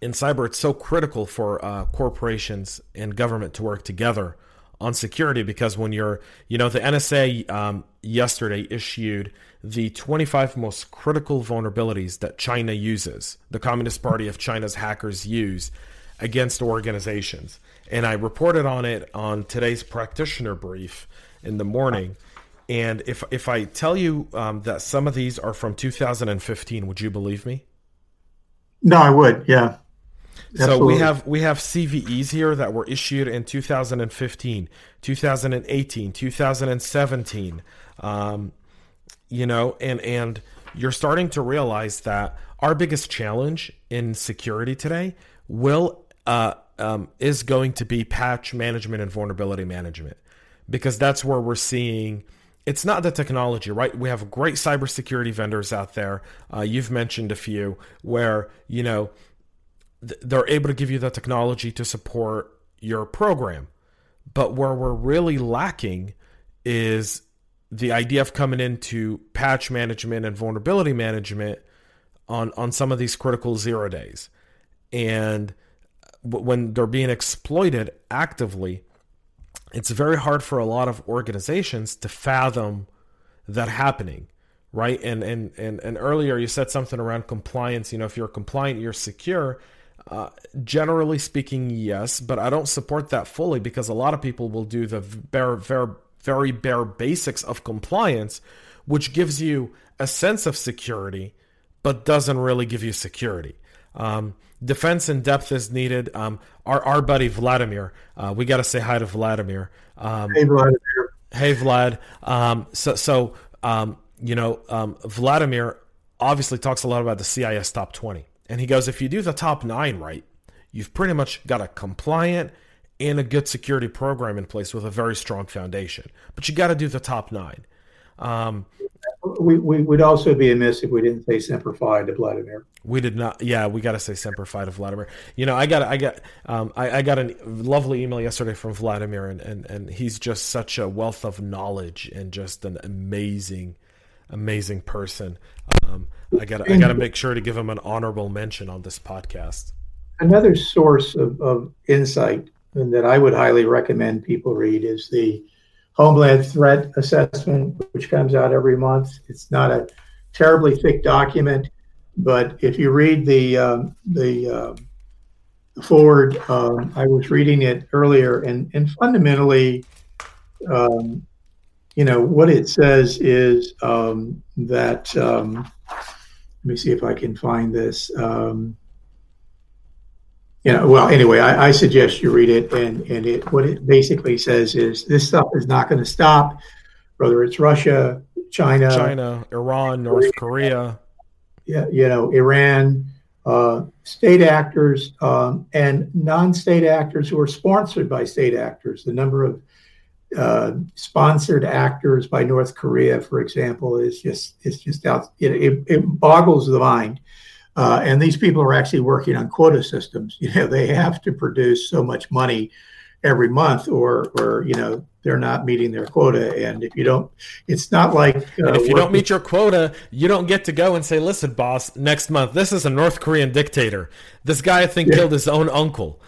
it's so critical for corporations and government to work together on security, because when you're, the NSA yesterday issued the 25 most critical vulnerabilities that China uses, the Communist Party of China's hackers use against organizations. And I reported on it on today's practitioner brief in the morning. And if I tell you that some of these are from 2015, would you believe me? No, I would. Yeah. Absolutely. So we have CVEs here that were issued in 2015, 2018, 2017. And you're starting to realize that our biggest challenge in security today is going to be patch management and vulnerability management, because that's where we're seeing. It's not the technology, right? We have great cybersecurity vendors out there. You've mentioned a few where, they're able to give you the technology to support your program. But where we're really lacking is the idea of coming into patch management and vulnerability management on some of these critical 0 days. And when they're being exploited actively, it's very hard for a lot of organizations to fathom that happening, right? And earlier you said something around compliance. If you're compliant, you're secure. Generally speaking, yes, but I don't support that fully, because a lot of people will do the very bare basics of compliance, which gives you a sense of security, but doesn't really give you security. Defense in depth is needed. Our buddy Vladimir, we got to say hi to Vladimir. Hey, Vladimir. Hey, Vlad. Vladimir obviously talks a lot about the CIS top 20, and he goes, if you do the top 9 right, you've pretty much got a compliant and a good security program in place with a very strong foundation. But you got to do the top 9. We would also be amiss if we didn't say Semper Fi to Vladimir. We did not. Yeah, we got to say Semper Fi to Vladimir. I got a lovely email yesterday from Vladimir, and he's just such a wealth of knowledge and just an amazing person. I got to make sure to give him an honorable mention on this podcast. Another source of insight that I would highly recommend people read is the Homeland Threat Assessment, which comes out every month. It's not a terribly thick document, but if you read the forward, I was reading it earlier, and fundamentally, what it says is that let me see if I can find this. well, anyway, I suggest you read it. And it, what it basically says is this stuff is not going to stop, whether it's Russia, China, Iran, North Korea. Yeah, Iran, state actors and non-state actors who are sponsored by state actors. The number of sponsored actors by North Korea, for example, is just out. It boggles the mind. And these people are actually working on quota systems. They have to produce so much money every month, or they're not meeting their quota. And if you don't, it's not like if you don't meet your quota, you don't get to go and say, "Listen, boss, next month this is a North Korean dictator. This guy, I think, killed his own uncle.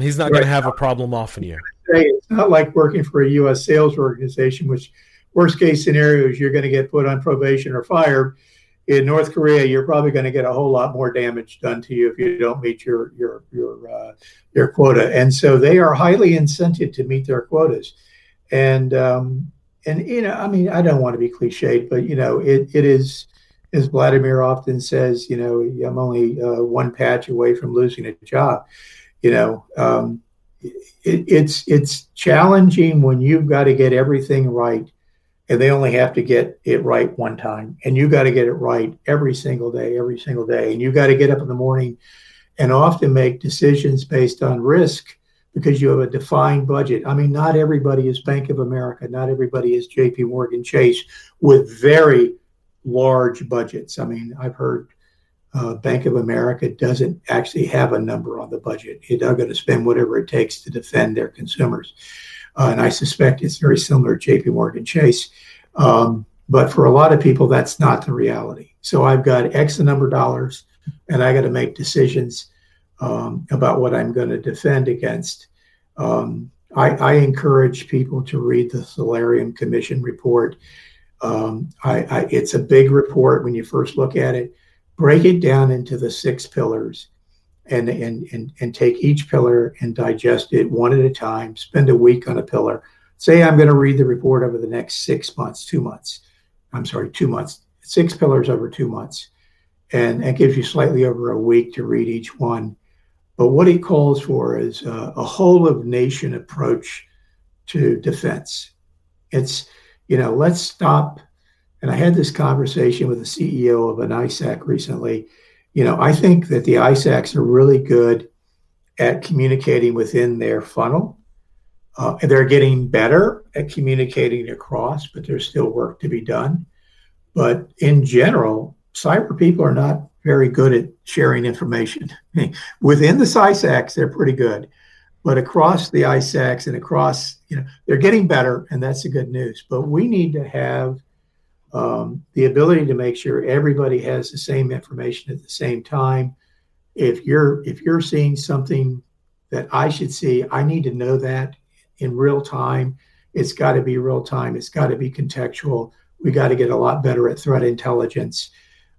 He's not going to have a problem offing you." It's not like working for a U.S. sales organization, which worst case scenario is you're going to get put on probation or fired. In North Korea, you're probably going to get a whole lot more damage done to you if you don't meet your quota. And so they are highly incented to meet their quotas. And I mean, I don't want to be cliched, but it is, as Vladimir often says, I'm only one patch away from losing a job. It's challenging when you've got to get everything right. And they only have to get it right one time. And you got to get it right every single day. And you got to get up in the morning and often make decisions based on risk because you have a defined budget. I mean, not everybody is Bank of America. Not everybody is J.P. Morgan Chase with very large budgets. I mean, I've heard Bank of America doesn't actually have a number on the budget. They're going to spend whatever it takes to defend their consumers. And I suspect it's very similar to JP Morgan Chase. But for a lot of people, that's not the reality. So I've got X number of dollars, and I got to make decisions about what I'm going to defend against. I encourage people to read the Solarium Commission report. It's a big report when you first look at it. Break it down into the 6 pillars. And take each pillar and digest it one at a time, spend a week on a pillar. Say I'm going to read the report over the next 6 pillars over 2 months. And it gives you slightly over a week to read each one. But what it calls for is a whole of nation approach to defense. It's, let's stop. And I had this conversation with the CEO of an ISAC recently. I think that the ISACs are really good at communicating within their funnel. They're getting better at communicating across, but there's still work to be done. But in general, cyber people are not very good at sharing information. Within the ISACs, they're pretty good. But across the ISACs and across, they're getting better, and that's the good news. But we need to have the ability to make sure everybody has the same information at the same time. If you're seeing something that I should see, I need to know that in real time. It's got to be real time. It's got to be contextual. We got to get a lot better at threat intelligence.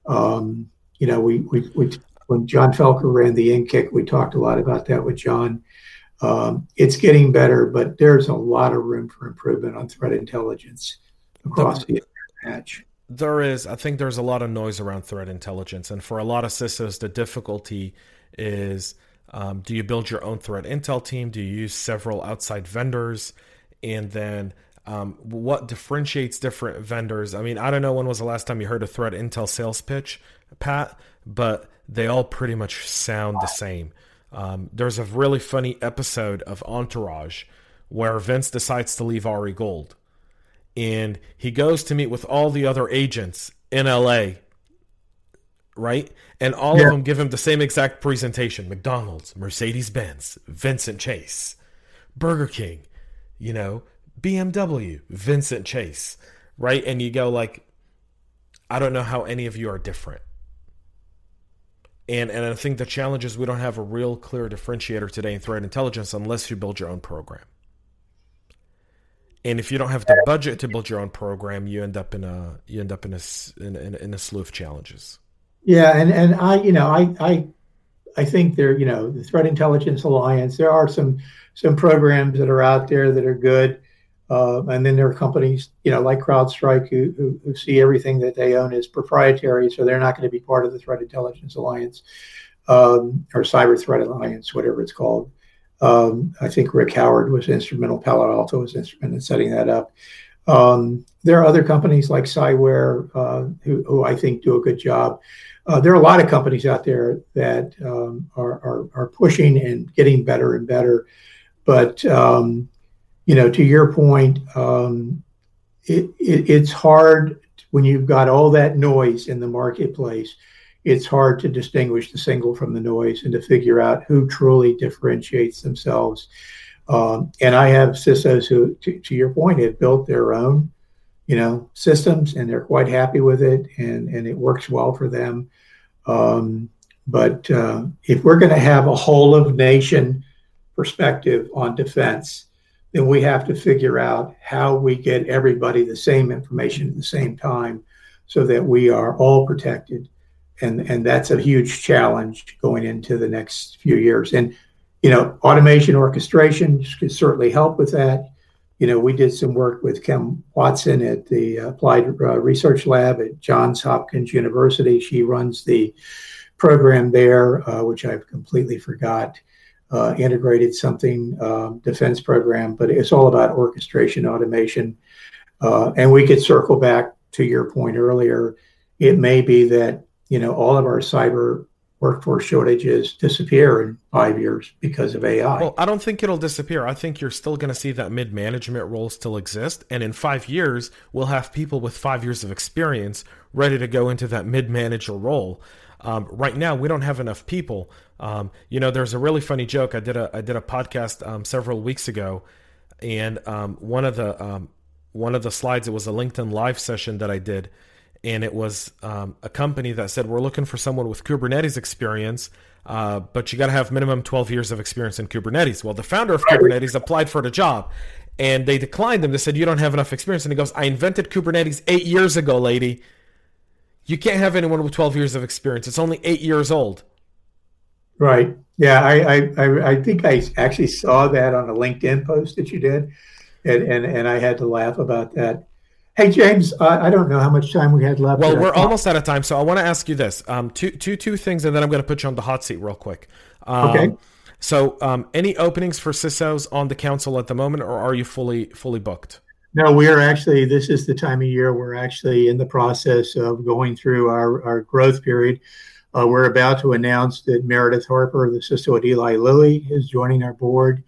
When John Felker ran the in-kick, we talked a lot about that with John. It's getting better, but there's a lot of room for improvement on threat intelligence across the match. There is. I think there's a lot of noise around threat intelligence. And for a lot of CISOs, the difficulty is, do you build your own threat intel team? Do you use several outside vendors? And then what differentiates different vendors? I mean, I don't know when was the last time you heard a threat intel sales pitch, Pat, but they all pretty much sound the same. There's a really funny episode of Entourage where Vince decides to leave Ari Gold. And he goes to meet with all the other agents in LA, right? And all of them give him the same exact presentation. McDonald's, Mercedes-Benz, Vincent Chase, Burger King, BMW, Vincent Chase, right? And you go like, I don't know how any of you are different. And I think the challenge is we don't have a real clear differentiator today in threat intelligence unless you build your own program. And if you don't have the budget to build your own program, you end up in a slew of challenges. Yeah, and I think there, the Threat Intelligence Alliance. There are some programs that are out there that are good, and then there are companies, like CrowdStrike, who see everything that they own as proprietary, so they're not going to be part of the Threat Intelligence Alliance. or Cyber Threat Alliance, whatever it's called. I think Rick Howard was instrumental, Palo Alto was instrumental in setting that up. There are other companies like Cyware who I think do a good job. There are a lot of companies out there that are pushing and getting better and better. But, you know, to your point, it's hard when you've got all that noise in the marketplace. It's hard to distinguish the single from the noise and to figure out who truly differentiates themselves. And I have CISOs who, to your point, have built their own, you know, systems, and they're quite happy with it, and it works well for them. But if we're going to have a whole of nation perspective on defense, then we have to figure out how we get everybody the same information at the same time so that we are all protected. And that's a huge challenge going into the next few years. And, you know, automation orchestration could certainly help with that. You know, we did some work with Kim Watson at the Applied Research Lab at Johns Hopkins University. She runs the program there, which I've completely forgot, integrated something, defense program, but it's all about orchestration, automation. And we could circle back to your point earlier. It may be that, you know, all of our cyber workforce shortages disappear in 5 years because of AI. Well, I don't think it'll disappear. I think you're still going to see that mid-management role still exist. And in 5 years, we'll have people with 5 years of experience ready to go into that mid-manager role. Right now, we don't have enough people. You know, there's a really funny joke. I did a podcast several weeks ago, and one of the slides, it was a LinkedIn Live session that I did. And it was a company that said, we're looking for someone with Kubernetes experience, but you got to have minimum 12 years of experience in Kubernetes. Well, the founder of Kubernetes applied for the job, and they declined him. They said, you don't have enough experience. And he goes, I invented Kubernetes 8 years ago, lady. You can't have anyone with 12 years of experience. It's only 8 years old. Right. Yeah, I think I actually saw that on a LinkedIn post that you did, and I had to laugh about that. Hey, James, I don't know how much time we had left. Well, we're almost out of time, so I want to ask you this. Two things, and then I'm going to put you on the hot seat real quick. Okay. So any openings for CISOs on the council at the moment, or are you fully booked? No, we are actually, this is the time of year we're actually in the process of going through our growth period. We're about to announce that Meredith Harper, the CISO at Eli Lilly, is joining our board.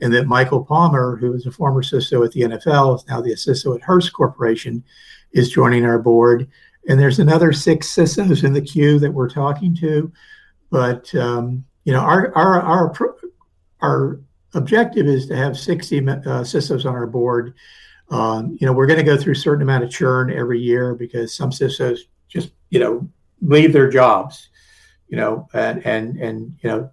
And that Michael Palmer, who is a former CISO at the NFL, is now the CISO at Hearst Corporation, is joining our board. And there's another 6 CISOs in the queue that we're talking to. But, you know, our objective is to have 60 CISOs on our board. You know, we're going to go through a certain amount of churn every year because some CISOs just, you know, leave their jobs, you know, and you know,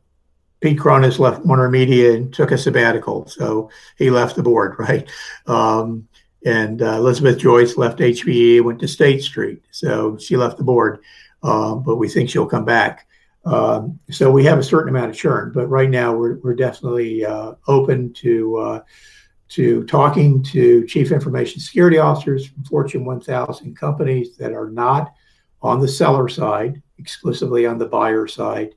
Pete Kronas left Warner Media and took a sabbatical, so he left the board, right? And Elizabeth Joyce left HPE, went to State Street, so she left the board, but we think she'll come back. So we have a certain amount of churn, but right now we're definitely open to talking to chief information security officers from Fortune 1000 companies that are not on the seller side, exclusively on the buyer side,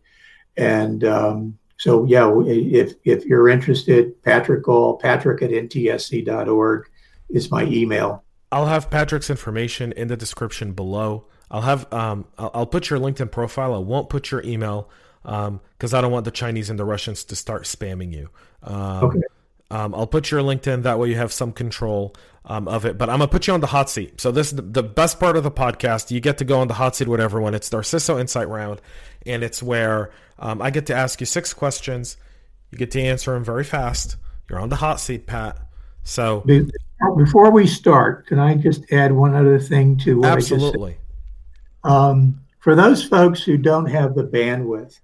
and so, yeah, if you're interested, Patrick Gaul, patrick at ntsc.org is my email. I'll have Patrick's information in the description below. I'll have I'll put your LinkedIn profile. I won't put your email because I don't want the Chinese and the Russians to start spamming you. Okay. I'll put your LinkedIn. That way you have some control of it. But I'm going to put you on the hot seat. So this is the best part of the podcast. You get to go on the hot seat with everyone. It's our CISO Insight Round, and it's where I get to ask you 6 questions. You get to answer them very fast. You're on the hot seat, Pat. So before we start, can I just add one other thing to what absolutely. I just said? For those folks who don't have the bandwidth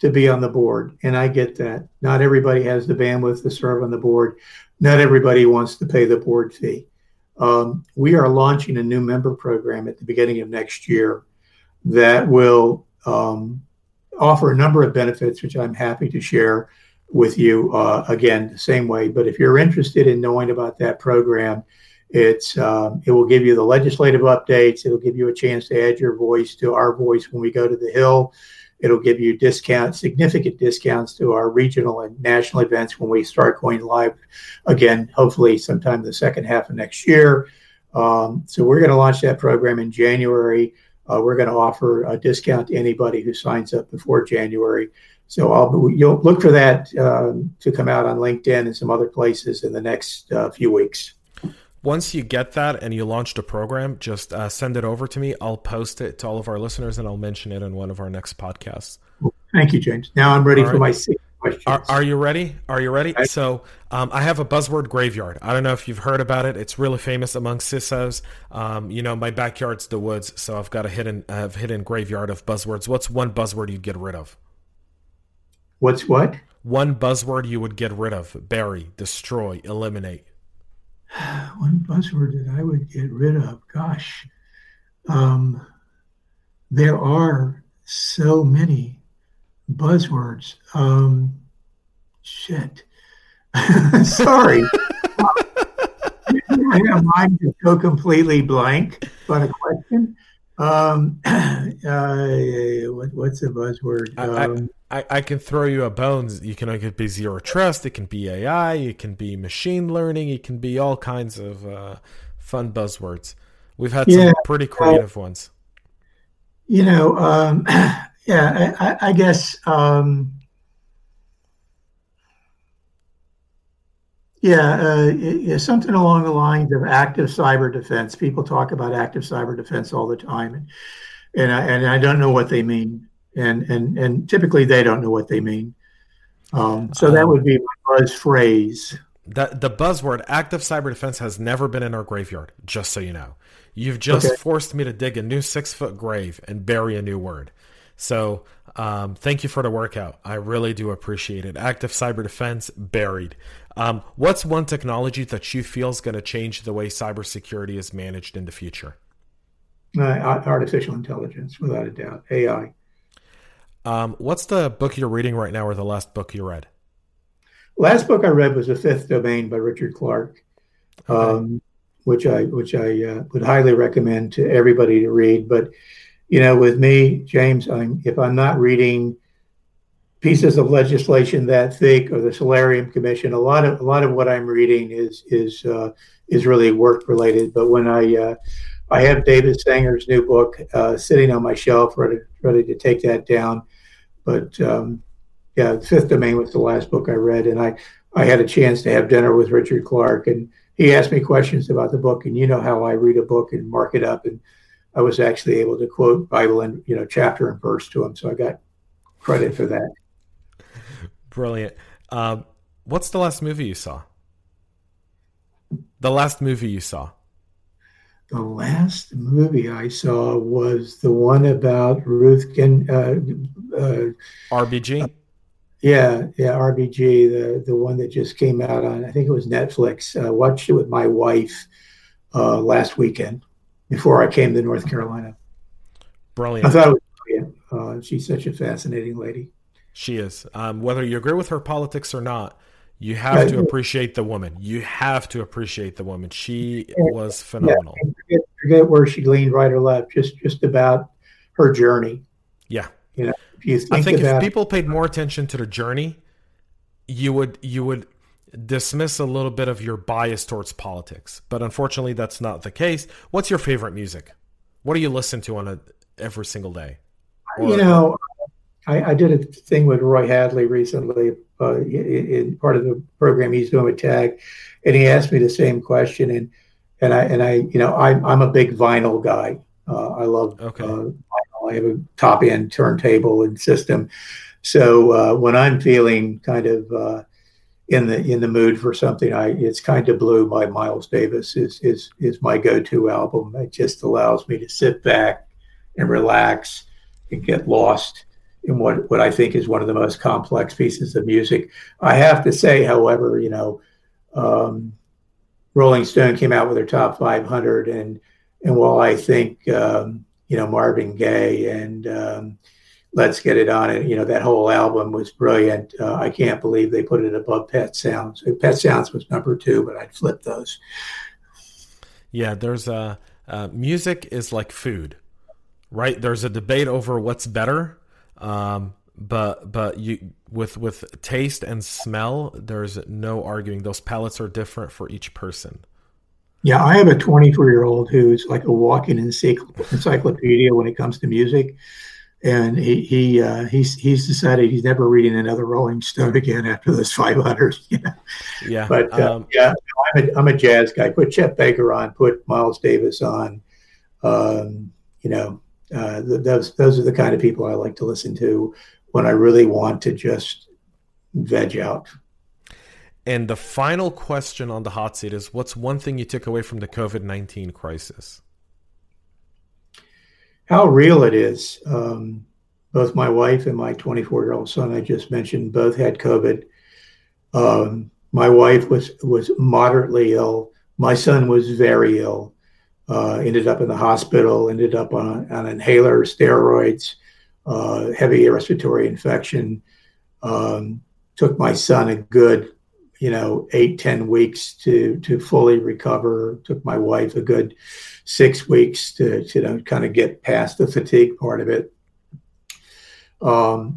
to be on the board, and I get that. Not everybody has the bandwidth to serve on the board. Not everybody wants to pay the board fee. We are launching a new member program at the beginning of next year that will offer a number of benefits, which I'm happy to share with you, again, the same way. But if you're interested in knowing about that program, it will give you the legislative updates. It'll give you a chance to add your voice to our voice when we go to the Hill. It'll give you discounts, significant discounts to our regional and national events when we start going live again, hopefully sometime the second half of next year. So we're going to launch that program in January. We're going to offer a discount to anybody who signs up before January. So you'll look for that to come out on LinkedIn and some other places in the next few weeks. Once you get that and you launched a program, just send it over to me. I'll post it to all of our listeners and I'll mention it in one of our next podcasts. Thank you, James. Now I'm ready for my sixth question. Are you ready? So I have a buzzword graveyard. I don't know if you've heard about it. It's really famous among CISOs. You know, my backyard's the woods, so I've got a hidden graveyard of buzzwords. What's one buzzword you'd get rid of? What's what? One buzzword you would get rid of. Bury, destroy, eliminate. One buzzword that I would get rid of, gosh, there are so many buzzwords. Sorry. I have mine to go completely blank on a question. What's a buzzword? I can throw you a bone. It could be zero trust. It can be AI. It can be machine learning. It can be all kinds of fun buzzwords. We've had some pretty creative ones. You know, I guess, something along the lines of active cyber defense. People talk about active cyber defense all the time, and I don't know what they mean. And typically they don't know what they mean. So that would be my buzz phrase. The buzzword active cyber defense has never been in our graveyard, just so you know. You've just forced me to dig a new 6-foot grave and bury a new word. So thank you for the workout. I really do appreciate it. Active cyber defense, buried. What's one technology that you feel is going to change the way cybersecurity is managed in the future? Artificial intelligence, without a doubt, AI. What's the book you're reading right now, or the last book you read? Last book I read was The Fifth Domain by Richard Clarke, which I would highly recommend to everybody to read. But you know, with me, James, if I'm not reading pieces of legislation that thick or the Solarium Commission, a lot of what I'm reading is really work related. But when I have David Sanger's new book sitting on my shelf, ready to take that down. But Fifth Domain was the last book I read, and I had a chance to have dinner with Richard Clarke, and he asked me questions about the book, and you know how I read a book and mark it up, and I was actually able to quote Bible and chapter and verse to him, so I got credit for that. Brilliant. What's the last movie you saw? The last movie I saw was the one about Ruthkin. RBG? RBG, the one that just came out on, I think it was Netflix. I watched it with my wife last weekend before I came to North Carolina. Brilliant. I thought it was brilliant. She's such a fascinating lady. She is. Whether you agree with her politics or not, you have to appreciate the woman. She was phenomenal. Yeah, forget where she leaned right or left, just about her journey. Yeah. You know, if you think if people paid more attention to the journey, you would dismiss a little bit of your bias towards politics. But unfortunately, that's not the case. What's your favorite music? What do you listen to on every single day? I did a thing with Roy Hadley recently in part of the program he's doing with Tag, and he asked me the same question. I'm a big vinyl guy. I love vinyl. I have a top end turntable and system. So when I'm feeling kind of in the mood for something, it's Kind of Blue by Miles Davis is my go to album. It just allows me to sit back and relax and get lost in what I think is one of the most complex pieces of music. I have to say, however, Rolling Stone came out with their top 500, and while I think, Marvin Gaye and Let's Get It On, and that whole album was brilliant, I can't believe they put it above Pet Sounds. Pet Sounds was number 2, but I'd flip those. Yeah, there's music is like food, right? There's a debate over what's better. But you with taste and smell, there's no arguing. Those palates are different for each person. Yeah, I have a 24-year-old who's like a walking encyclopedia when it comes to music, and he's decided he's never reading another Rolling Stone again after those 500. You know? Yeah, but I'm a jazz guy. Put Chet Baker on. Put Miles Davis on. Those are the kind of people I like to listen to when I really want to just veg out. And the final question on the hot seat is, what's one thing you took away from the COVID-19 crisis? How real it is. Both my wife and my 24-year-old son I just mentioned both had COVID. My wife was moderately ill. My son was very ill. Ended up in the hospital, ended up on inhaler, steroids, heavy respiratory infection. Took my son a good 8-10 weeks to fully recover. Took my wife a good 6 weeks to kind of get past the fatigue part of it. For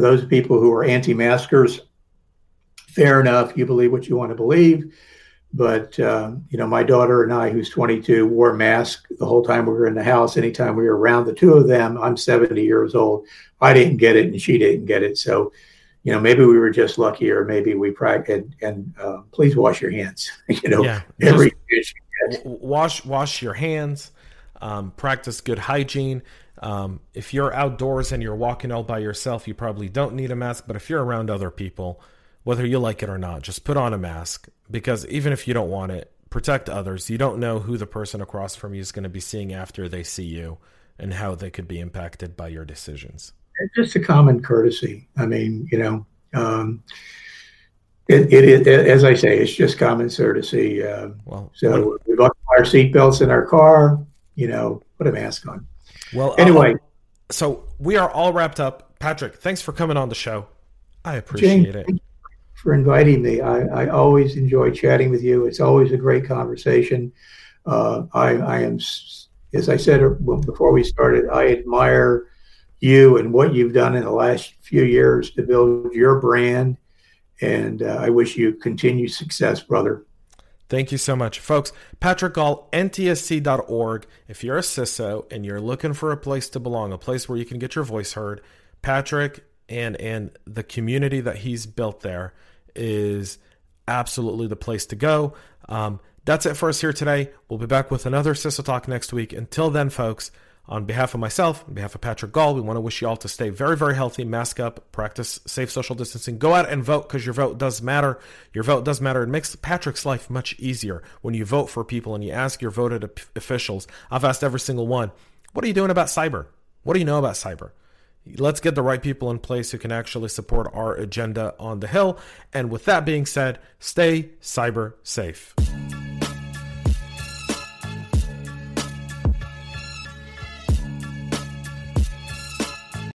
those people who are anti-maskers, fair enough. You believe what you want to believe. But, my daughter and I, who's 22, wore masks the whole time we were in the house. Anytime we were around the two of them, I'm 70 years old. I didn't get it and she didn't get it. So, maybe we were just lucky, or maybe we practiced. And please wash your hands. Every dish you get. Wash your hands. Practice good hygiene. If you're outdoors and you're walking all by yourself, you probably don't need a mask. But if you're around other people, whether you like it or not, just put on a mask, because even if you don't want it, protect others. You don't know who the person across from you is going to be seeing after they see you and how they could be impacted by your decisions. It's just a common courtesy. As I say, it's just common courtesy. So we lock our seatbelts in our car, put a mask on. Well, anyway. So we are all wrapped up. Patrick, thanks for coming on the show. I appreciate it. For inviting me. I always enjoy chatting with you. It's always a great conversation. I am, as I said before we started, I admire you and what you've done in the last few years to build your brand. And I wish you continued success, brother. Thank you so much. Folks, Patrick Gaul, ntsc.org. If you're a CISO and you're looking for a place to belong, a place where you can get your voice heard, Patrick and the community that he's built there is absolutely the place to go. That's it for us here today. We'll be back with another CISO Talk next week. Until then, folks, on behalf of myself, on behalf of Patrick Gaul, we want to wish you all to stay very, very healthy, mask up, practice safe social distancing, go out and vote, because your vote does matter. Your vote does matter. It makes Patrick's life much easier when you vote for people and you ask your voted officials. I've asked every single one, what are you doing about cyber? What do you know about cyber? Let's get the right people in place who can actually support our agenda on the Hill. And with that being said, stay cyber safe.